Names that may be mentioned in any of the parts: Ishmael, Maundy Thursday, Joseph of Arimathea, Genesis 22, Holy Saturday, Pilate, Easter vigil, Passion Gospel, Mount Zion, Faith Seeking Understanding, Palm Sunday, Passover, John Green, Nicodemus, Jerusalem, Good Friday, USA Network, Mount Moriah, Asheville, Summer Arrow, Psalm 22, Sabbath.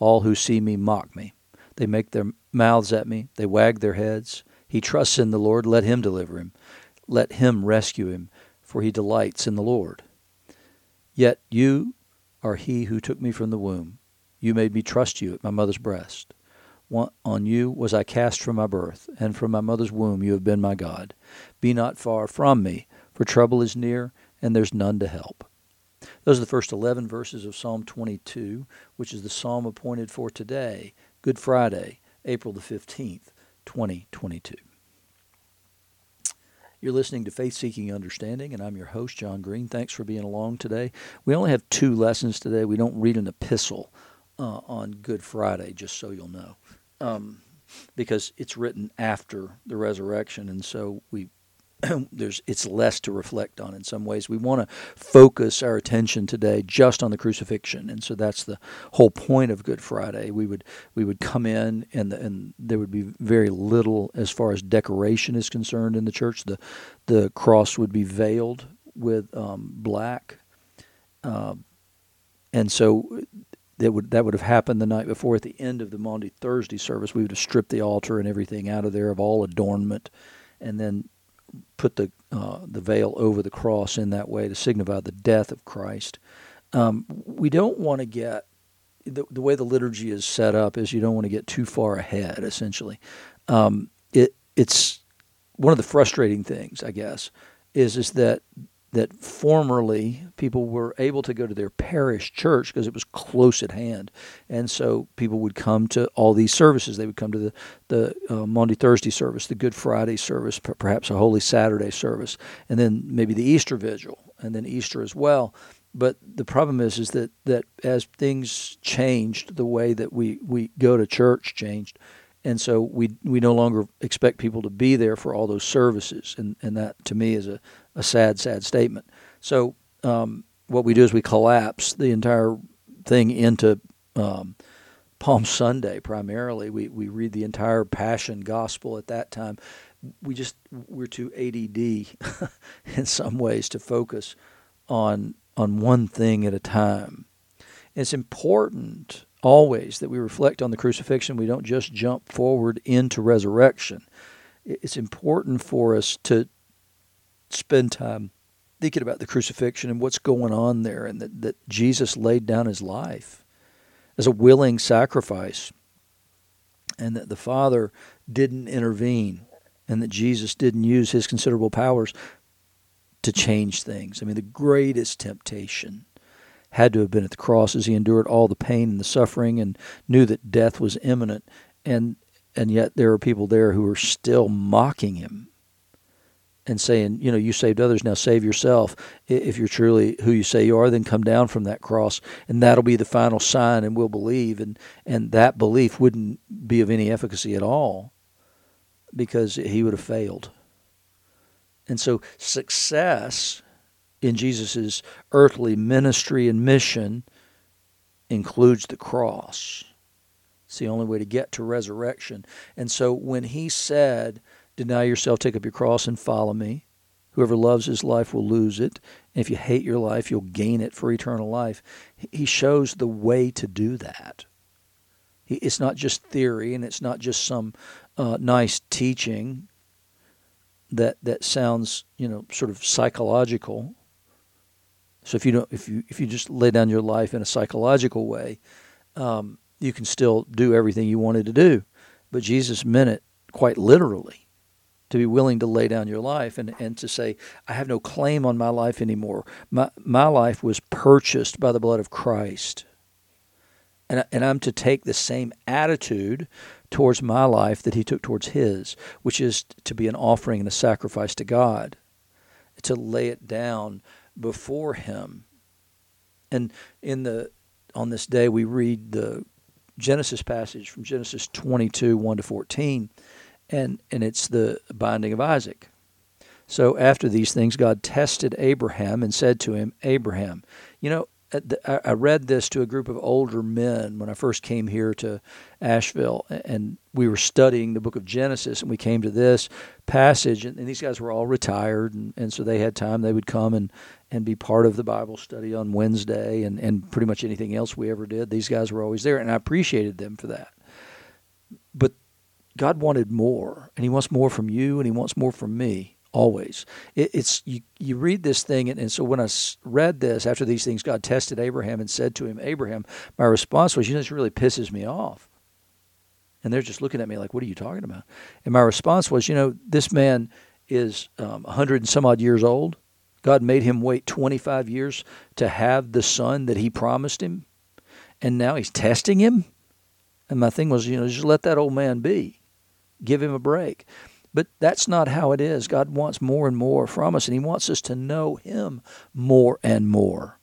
All who see me mock me. They make their mouths at me. They wag their heads. He trusts in the Lord. Let him deliver him. Let him rescue him, for he delights in the Lord. Yet you are he who took me from the womb. You made me trust you at my mother's breast. On you was I cast from my birth, and from my mother's womb you have been my God. Be not far from me, for trouble is near, and there's none to help. Those are the first 11 verses of Psalm 22, which is the psalm appointed for today, Good Friday, April the 15th, 2022. You're listening to Faith Seeking Understanding, and I'm your host, John Green. Thanks for being along today. We only have two lessons today. We don't read an epistle on Good Friday, just so you'll know, because it's written after the resurrection, and so we it's less to reflect on in some ways. We want to focus our attention today just on the crucifixion, and so that's the whole point of Good Friday. We would come in, and there would be very little as far as decoration is concerned in the church. The cross would be veiled with black, and so that would have happened the night before. At the end of the Maundy Thursday service, we would have stripped the altar and everything out of there of all adornment, and then put the veil over the cross in that way to signify the death of Christ. We don't want to get, the way the liturgy is set up is you don't want to get too far ahead, essentially. It's one of the frustrating things, I guess, is that formerly people were able to go to their parish church because it was close at hand. And so people would come to all these services. They would come to the Maundy Thursday service, the Good Friday service, perhaps a Holy Saturday service, and then maybe the Easter vigil, and then Easter as well. But the problem is that as things changed, the way that we go to church changed. And so we no longer expect people to be there for all those services, and that to me is a sad, sad statement. So what we do is we collapse the entire thing into Palm Sunday primarily. We read the entire Passion Gospel at that time. We're too ADD in some ways to focus on one thing at a time. It's important always that we reflect on the crucifixion. We don't just jump forward into resurrection. It's important for us to spend time thinking about the crucifixion and what's going on there, and that Jesus laid down his life as a willing sacrifice, and that the Father didn't intervene, and that Jesus didn't use his considerable powers to change things. I mean, the greatest temptation had to have been at the cross, as he endured all the pain and the suffering and knew that death was imminent. And yet there are people there who are still mocking him and saying, you know, you saved others, now save yourself. If you're truly who you say you are, then come down from that cross, and that'll be the final sign, and we'll believe. And that belief wouldn't be of any efficacy at all, because he would have failed. And so success in Jesus' earthly ministry and mission includes the cross. It's the only way to get to resurrection. And so when he said, deny yourself, take up your cross, and follow me, whoever loves his life will lose it, and if you hate your life, you'll gain it for eternal life, he shows the way to do that. It's not just theory, and it's not just some nice teaching that sounds, you know, sort of psychological. So if you just lay down your life in a psychological way, you can still do everything you wanted to do. But Jesus meant it quite literally, to be willing to lay down your life and to say, I have no claim on my life anymore. My life was purchased by the blood of Christ. And I'm to take the same attitude towards my life that he took towards his, which is to be an offering and a sacrifice to God, to lay it down before him. And on this day, we read the Genesis passage from Genesis 22, 1 to 14, and it's the binding of Isaac. So after these things, God tested Abraham and said to him, Abraham, you know, I read this to a group of older men when I first came here to Asheville, and we were studying the book of Genesis, and we came to this passage, and these guys were all retired, and so they had time. They would come and be part of the Bible study on Wednesday, and pretty much anything else we ever did. These guys were always there, and I appreciated them for that. But God wanted more, and He wants more from you, and He wants more from me. Always. It's you read this thing, and so when I read this, after these things, God tested Abraham and said to him, Abraham, my response was, you know, this really pisses me off. And they're just looking at me like, what are you talking about? And my response was, you know, this man is 100 and some odd years old. God made him wait 25 years to have the son that He promised him, and now He's testing him? And my thing was, you know, just let that old man be. Give him a break. But that's not how it is. God wants more and more from us, and He wants us to know Him more and more.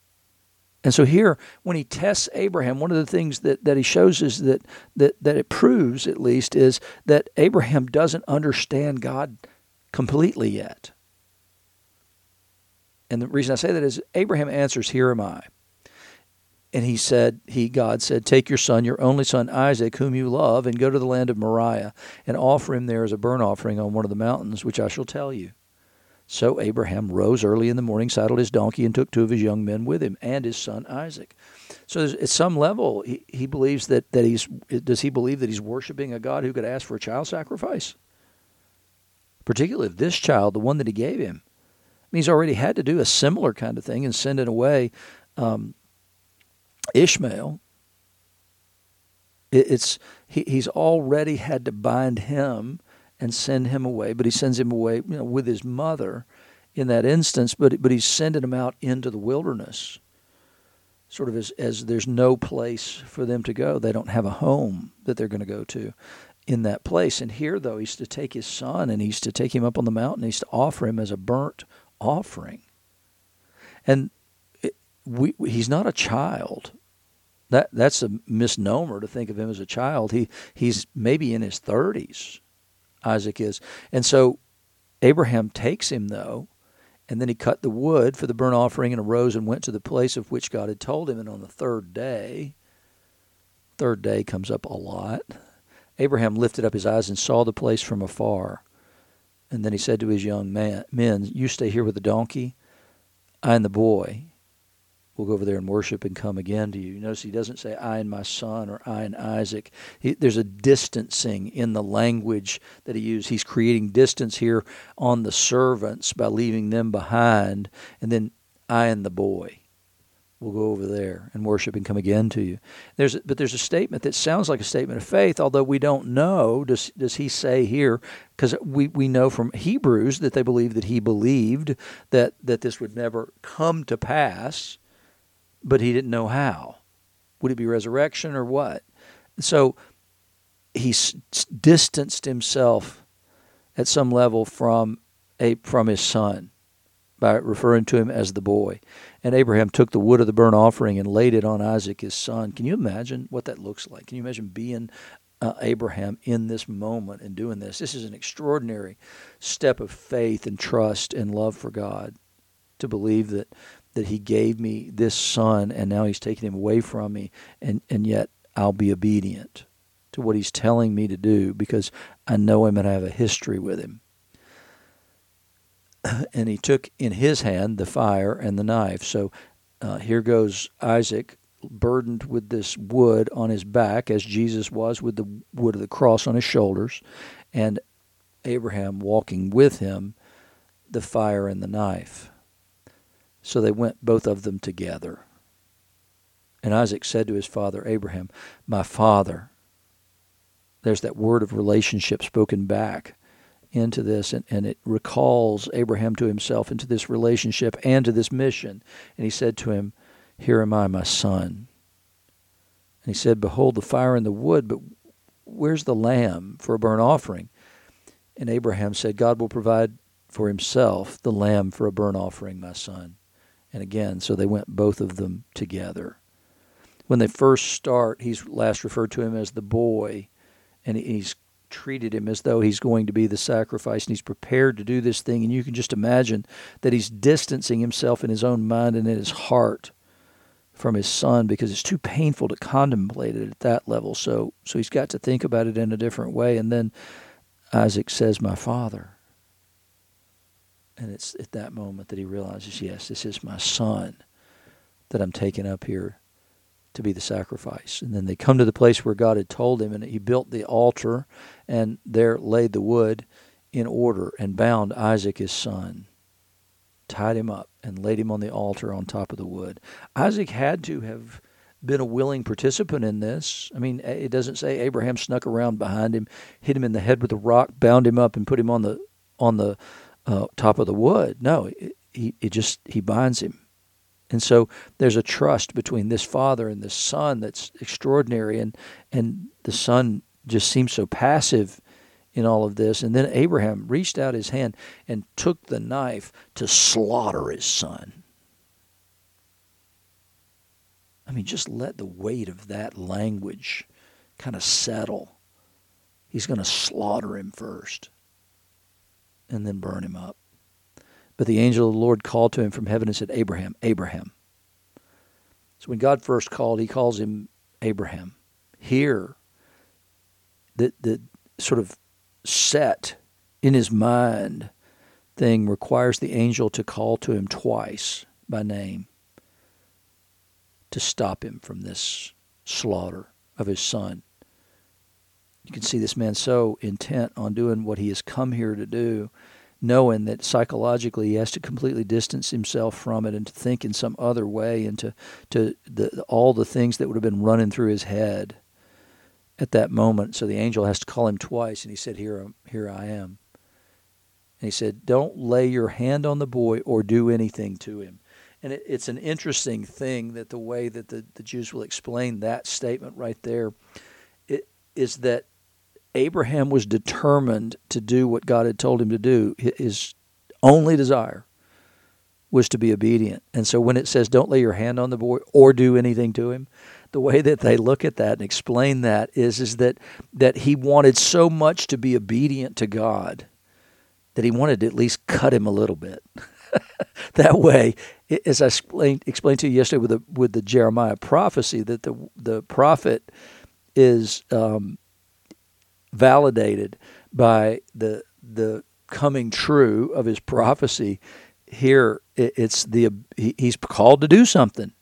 And so here, when He tests Abraham, one of the things that He shows is that it proves, at least, is that Abraham doesn't understand God completely yet. And the reason I say that is Abraham answers, here am I. And God said, take your son, your only son Isaac, whom you love, and go to the land of Moriah, and offer him there as a burnt offering on one of the mountains, which I shall tell you. So Abraham rose early in the morning, saddled his donkey, and took two of his young men with him, and his son Isaac. So at some level, he believes that he's... Does he believe that he's worshiping a God who could ask for a child sacrifice? Particularly if this child, the one that He gave him. I mean, He's already had to do a similar kind of thing and sending away... Ishmael. He's already had to bind him and send him away, but He sends him away, you know, with his mother in that instance, but He's sending him out into the wilderness, sort of as there's no place for them to go. They don't have a home that they're going to go to in that place. And here, though, He's to take His son, and He's to take him up on the mountain. He's to offer him as a burnt offering. And he's not a child. That's a misnomer to think of him as a child. He's maybe in his 30s, Isaac is. And so Abraham takes him, though, and then he cut the wood for the burnt offering and arose and went to the place of which God had told him. And on the third day comes up a lot, Abraham lifted up his eyes and saw the place from afar. And then he said to his young men, you stay here with the donkey, I and the boy we'll go over there and worship and come again to you. Notice he doesn't say, I and my son, or I and Isaac. There's a distancing in the language that he used. He's creating distance here on the servants by leaving them behind. And then I and the boy will go over there and worship and come again to you. But there's a statement that sounds like a statement of faith, although we don't know, does he say here, because we know from Hebrews that they believe that he believed that this would never come to pass, but he didn't know how. Would it be resurrection or what? So he distanced himself at some level from his son by referring to him as the boy. And Abraham took the wood of the burnt offering and laid it on Isaac, his son. Can you imagine what that looks like? Can you imagine being Abraham in this moment and doing this? This is an extraordinary step of faith and trust and love for God, to believe that he gave me this son, and now he's taking him away from me, and yet I'll be obedient to what he's telling me to do because I know him and I have a history with him. And he took in his hand the fire and the knife. So here goes Isaac, burdened with this wood on his back, as Jesus was with the wood of the cross on his shoulders, and Abraham walking with him, the fire and the knife. So they went, both of them, together. And Isaac said to his father Abraham, my father. There's that word of relationship spoken back into this, and it recalls Abraham to himself, into this relationship and to this mission. And he said to him, here am I, my son. And he said, behold the fire and the wood, but where's the lamb for a burnt offering? And Abraham said, God will provide for himself the lamb for a burnt offering, my son. And again, so they went, both of them, together. when they first start, he's last referred to him as the boy, and he's treated him as though he's going to be the sacrifice, and he's prepared to do this thing. And you can just imagine that he's distancing himself in his own mind and in his heart from his son, because it's too painful to contemplate it at that level. So he's got to think about it in a different way. And then Isaac says, "My father." And it's at that moment that he realizes, yes, this is my son that I'm taking up here to be the sacrifice. And then they come to the place where God had told him, and he built the altar and there laid the wood in order and bound Isaac his son, tied him up and laid him on the altar on top of the wood. Isaac had to have been a willing participant in this. I mean, it doesn't say Abraham snuck around behind him, hit him in the head with a rock, bound him up and put him on the top of the wood. No, he binds him. And so there's a trust between this father and this son that's extraordinary, and the son just seems so passive in all of this. And then Abraham reached out his hand and took the knife to slaughter his son. I mean, just let the weight of that language kind of settle. He's going to slaughter him first and then burn him up. But the angel of the Lord called to him from heaven and said, "Abraham, Abraham." So when God first called, he calls him Abraham. Here, the sort of set in his mind thing requires the angel to call to him twice by name to stop him from this slaughter of his son. You can see this man so intent on doing what he has come here to do, knowing that psychologically he has to completely distance himself from it and to think in some other way and to all the things that would have been running through his head at that moment. So the angel has to call him twice, and he said, here I am. And he said, "Don't lay your hand on the boy or do anything to him." And it's an interesting thing that the way that the Jews will explain that statement right there is that Abraham was determined to do what God had told him to do. His only desire was to be obedient. And so when it says, "Don't lay your hand on the boy or do anything to him," the way that they look at that and explain that is that he wanted so much to be obedient to God that he wanted to at least cut him a little bit. That way, as I explained to you yesterday with the Jeremiah prophecy, that the prophet is validated by the coming true of his prophecy. Here, he's called to do something,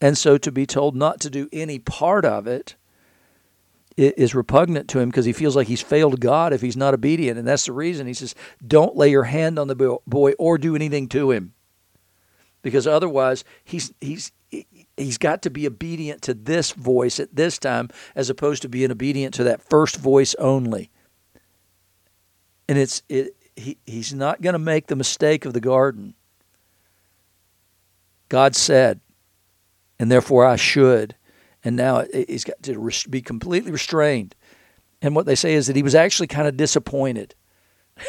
and so to be told not to do any part of it is repugnant to him, because he feels like he's failed God if he's not obedient, and that's the reason he says, "Don't lay your hand on the boy or do anything to him," because otherwise he's got to be obedient to this voice at this time as opposed to being obedient to that first voice only. And he's not going to make the mistake of the garden. God said, and therefore I should. And now he's got to be completely restrained. And what they say is that he was actually kind of disappointed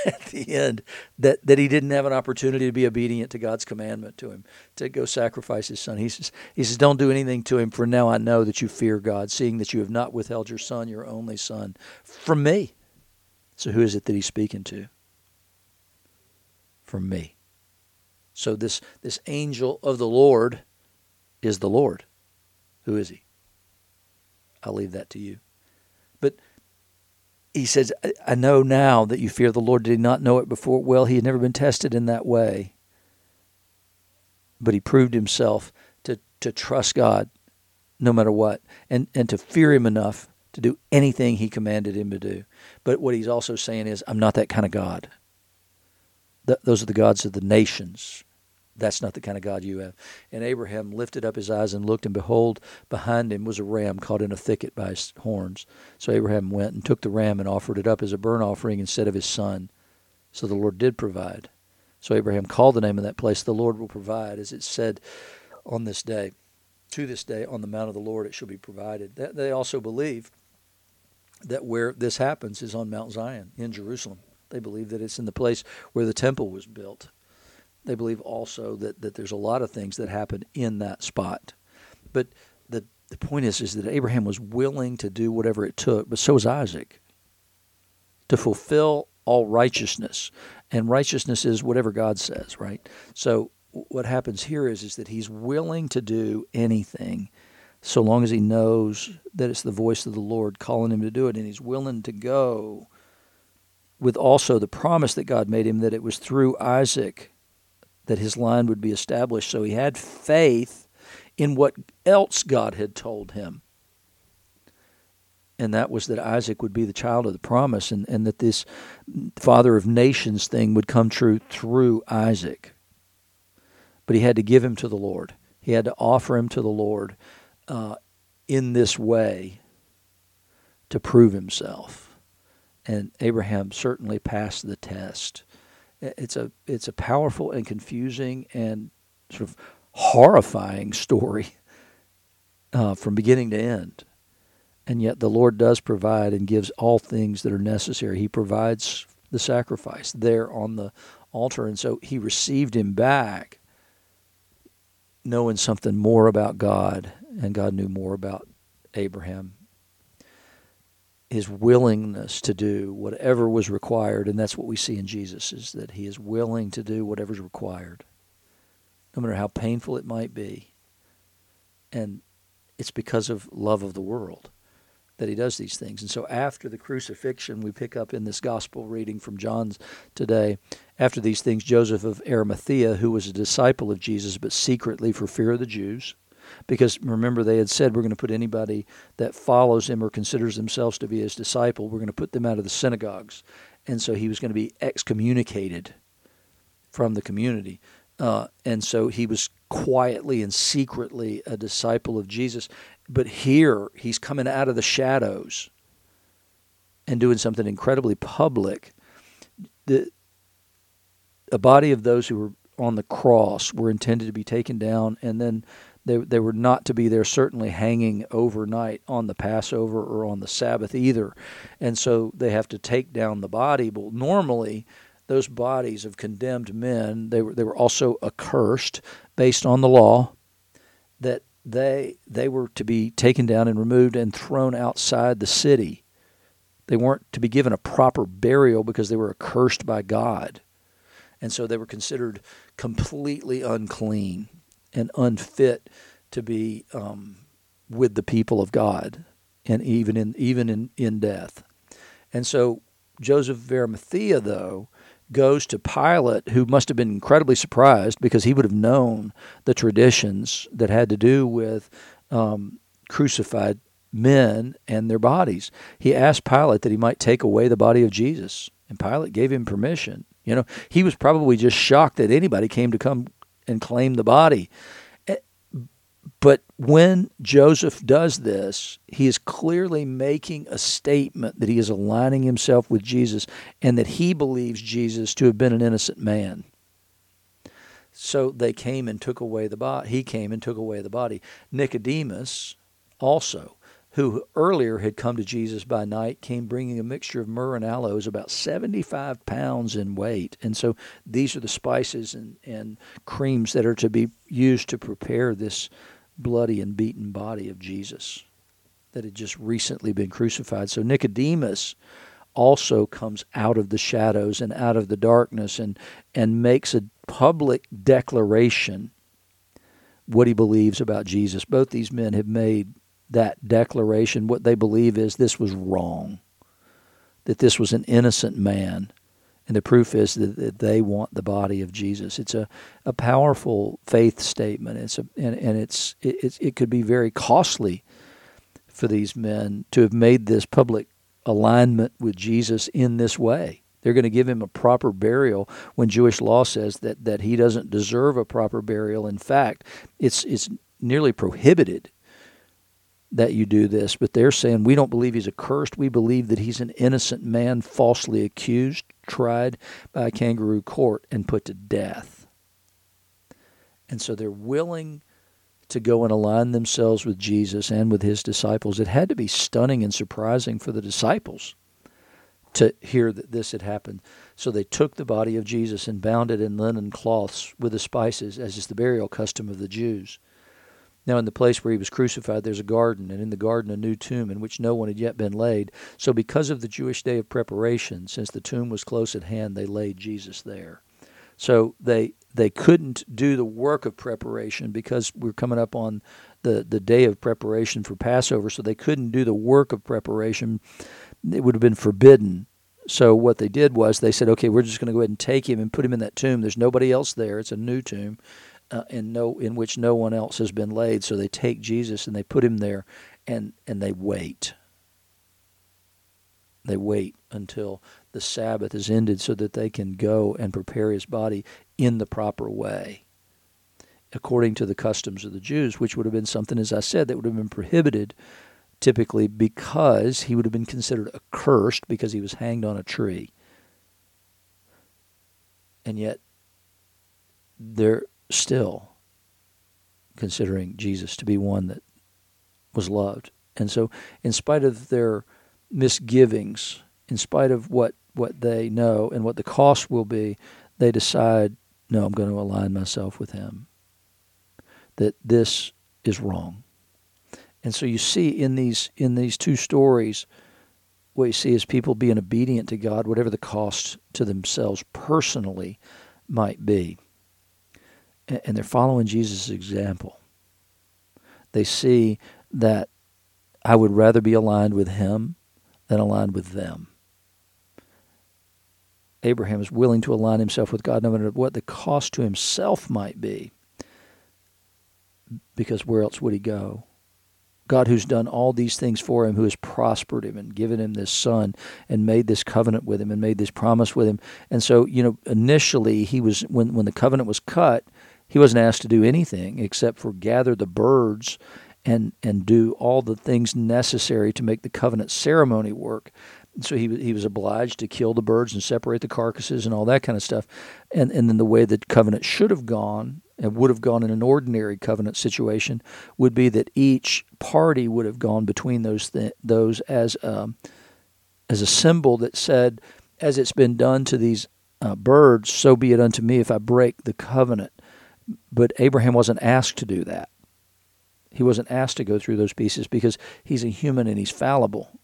at the end that he didn't have an opportunity to be obedient to God's commandment to him, to go sacrifice his son. He says, "Don't do anything to him, for now I know that you fear God, seeing that you have not withheld your son, your only son, from me." So who is it that he's speaking to? From me. So this angel of the Lord is the Lord. Who is he? I'll leave that to you. But he says, "I know now that you fear the Lord." Did he not know it before? Well, he had never been tested in that way. But he proved himself to trust God no matter what, and to fear him enough to do anything he commanded him to do. But what he's also saying is, I'm not that kind of God. Those are the gods of the nations. That's not the kind of God you have. And Abraham lifted up his eyes and looked, and behold, behind him was a ram caught in a thicket by his horns. So Abraham went and took the ram and offered it up as a burnt offering instead of his son. So the Lord did provide. So Abraham called the name of that place, "The Lord will provide," as it said on this day. To this day, on the mount of the Lord, it shall be provided. They also believe that where this happens is on Mount Zion in Jerusalem. They believe that it's in the place where the temple was built. They believe also that there's a lot of things that happen in that spot. But the The point is that Abraham was willing to do whatever it took, but so was Isaac, to fulfill all righteousness. And righteousness is whatever God says, right? So what happens here is that he's willing to do anything so long as he knows that it's the voice of the Lord calling him to do it, and he's willing to go with also the promise that God made him that it was through Isaac that his line would be established. So he had faith in what else God had told him, and that was that Isaac would be the child of the promise, and that this father of nations thing would come true through Isaac. But he had to give him to the Lord. He had to offer him to the Lord in this way to prove himself. And Abraham certainly passed the test. It's a powerful and confusing and sort of horrifying story from beginning to end. And yet the Lord does provide and gives all things that are necessary. He provides the sacrifice there on the altar. And so he received him back knowing something more about God, and God knew more about Abraham. His willingness to do whatever was required, and that's what we see in Jesus, is that he is willing to do whatever's required, no matter how painful it might be. And it's because of love of the world that he does these things. And so after the crucifixion, we pick up in this gospel reading from John today, after these things, Joseph of Arimathea, who was a disciple of Jesus, but secretly for fear of the Jews, because remember they had said, we're going to put anybody that follows him or considers themselves to be his disciple, we're going to put them out of the synagogues. And so he was going to be excommunicated from the community. And so he was quietly and secretly a disciple of Jesus. But here he's coming out of the shadows and doing something incredibly public. A body of those who were on the cross were intended to be taken down, and then they were not to be there certainly hanging overnight on the Passover or on the Sabbath either. And so they have to take down the body. But normally those bodies of condemned men, they were also accursed based on the law, that they were to be taken down and removed and thrown outside the city. They weren't to be given a proper burial because they were accursed by God. And so they were considered completely unclean and unfit to be with the people of God, and even in death. And so Joseph of Arimathea, though, goes to Pilate, who must have been incredibly surprised because he would have known the traditions that had to do with crucified men and their bodies. He asked Pilate that he might take away the body of Jesus, and Pilate gave him permission. You know, he was probably just shocked that anybody came to come and claim the body. But when Joseph does this, he is clearly making a statement that he is aligning himself with Jesus and that he believes Jesus to have been an innocent man. So they came and took away the body. He came and took away the body. Nicodemus also, who earlier had come to Jesus by night, came bringing a mixture of myrrh and aloes, about 75 pounds in weight. And so these are the spices and creams that are to be used to prepare this bloody and beaten body of Jesus that had just recently been crucified. So Nicodemus also comes out of the shadows and out of the darkness and makes a public declaration what he believes about Jesus. Both these men have made that declaration. What they believe is this was wrong, that this was an innocent man. And the proof is that they want the body of Jesus. It's a powerful faith statement. It could be very costly for these men to have made this public alignment with Jesus in this way. They're going to give him a proper burial when Jewish law says that he doesn't deserve a proper burial. In fact, it's nearly prohibited that you do this, but they're saying, we don't believe he's accursed. We believe that he's an innocent man, falsely accused, tried by a kangaroo court, and put to death. And so they're willing to go and align themselves with Jesus and with his disciples. It had to be stunning and surprising for the disciples to hear that this had happened. So they took the body of Jesus and bound it in linen cloths with the spices, as is the burial custom of the Jews. Now in the place where he was crucified there's a garden, and in the garden a new tomb in which no one had yet been laid. So because of the Jewish day of preparation, since the tomb was close at hand, they laid Jesus there. So they couldn't do the work of preparation because we're coming up on the day of preparation for Passover, so they couldn't do the work of preparation. It would have been forbidden. So what they did was they said, okay, we're just going to go ahead and take him and put him in that tomb. There's nobody else there. It's a new tomb in which no one else has been laid. So they take Jesus and they put him there, and they wait. They wait until the Sabbath is ended so that they can go and prepare his body in the proper way, according to the customs of the Jews, which would have been something, as I said, that would have been prohibited typically because he would have been considered accursed because he was hanged on a tree. And yet they're still considering Jesus to be one that was loved. And so in spite of their misgivings, in spite of what they know and what the cost will be, they decide, no, I'm going to align myself with him, that this is wrong. And so you see in these two stories, what you see is people being obedient to God, whatever the cost to themselves personally might be. And they're following Jesus' example. They see that I would rather be aligned with him than aligned with them. Abraham is willing to align himself with God no matter what the cost to himself might be, because where else would he go? God, who's done all these things for him, who has prospered him and given him this son and made this covenant with him and made this promise with him. And so, initially he was, when the covenant was cut, he wasn't asked to do anything except for gather the birds and do all the things necessary to make the covenant ceremony work. So he was obliged to kill the birds and separate the carcasses and all that kind of stuff. And then the way that covenant should have gone and would have gone in an ordinary covenant situation would be that each party would have gone between those as a symbol that said, as it's been done to these birds, so be it unto me if I break the covenant. But Abraham wasn't asked to do that. He wasn't asked to go through those pieces because he's a human and he's fallible.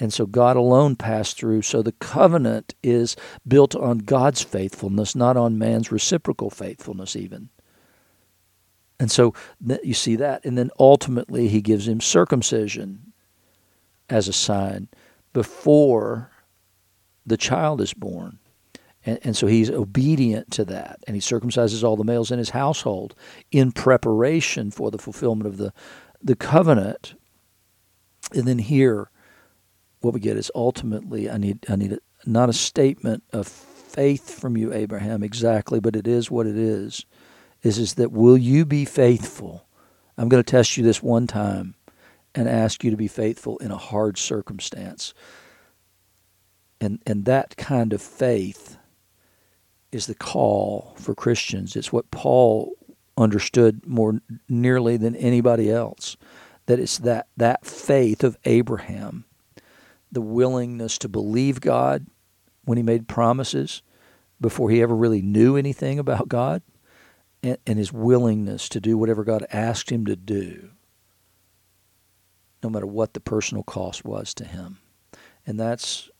And so God alone passed through. So the covenant is built on God's faithfulness, not on man's reciprocal faithfulness even. And so you see that. And then ultimately he gives him circumcision as a sign before the child is born. And so he's obedient to that. And he circumcises all the males in his household in preparation for the fulfillment of the covenant. And then here, what we get is ultimately, I need not a statement of faith from you, Abraham, exactly, but it is what it is. Is that will you be faithful? I'm going to test you this one time and ask you to be faithful in a hard circumstance. And that kind of faith is the call for Christians. It's what Paul understood more nearly than anybody else, that it's that faith of Abraham, the willingness to believe God when he made promises before he ever really knew anything about God, and his willingness to do whatever God asked him to do, no matter what the personal cost was to him. And that's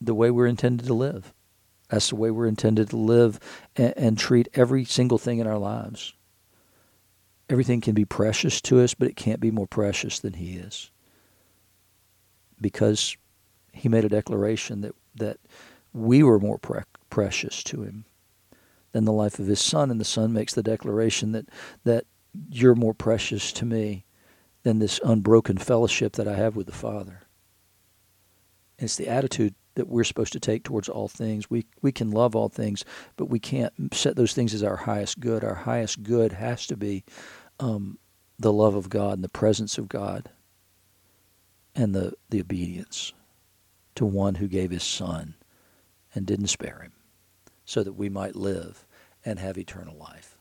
the way we're intended to live. That's the way we're intended to live and treat every single thing in our lives. Everything can be precious to us, but it can't be more precious than he is, because he made a declaration that we were more precious to him than the life of his son, and the son makes the declaration that you're more precious to me than this unbroken fellowship that I have with the Father. And it's the attitude that we're supposed to take towards all things. We can love all things, but we can't set those things as our highest good. Our highest good has to be the love of God and the presence of God, and the obedience to one who gave his son and didn't spare him so that we might live and have eternal life.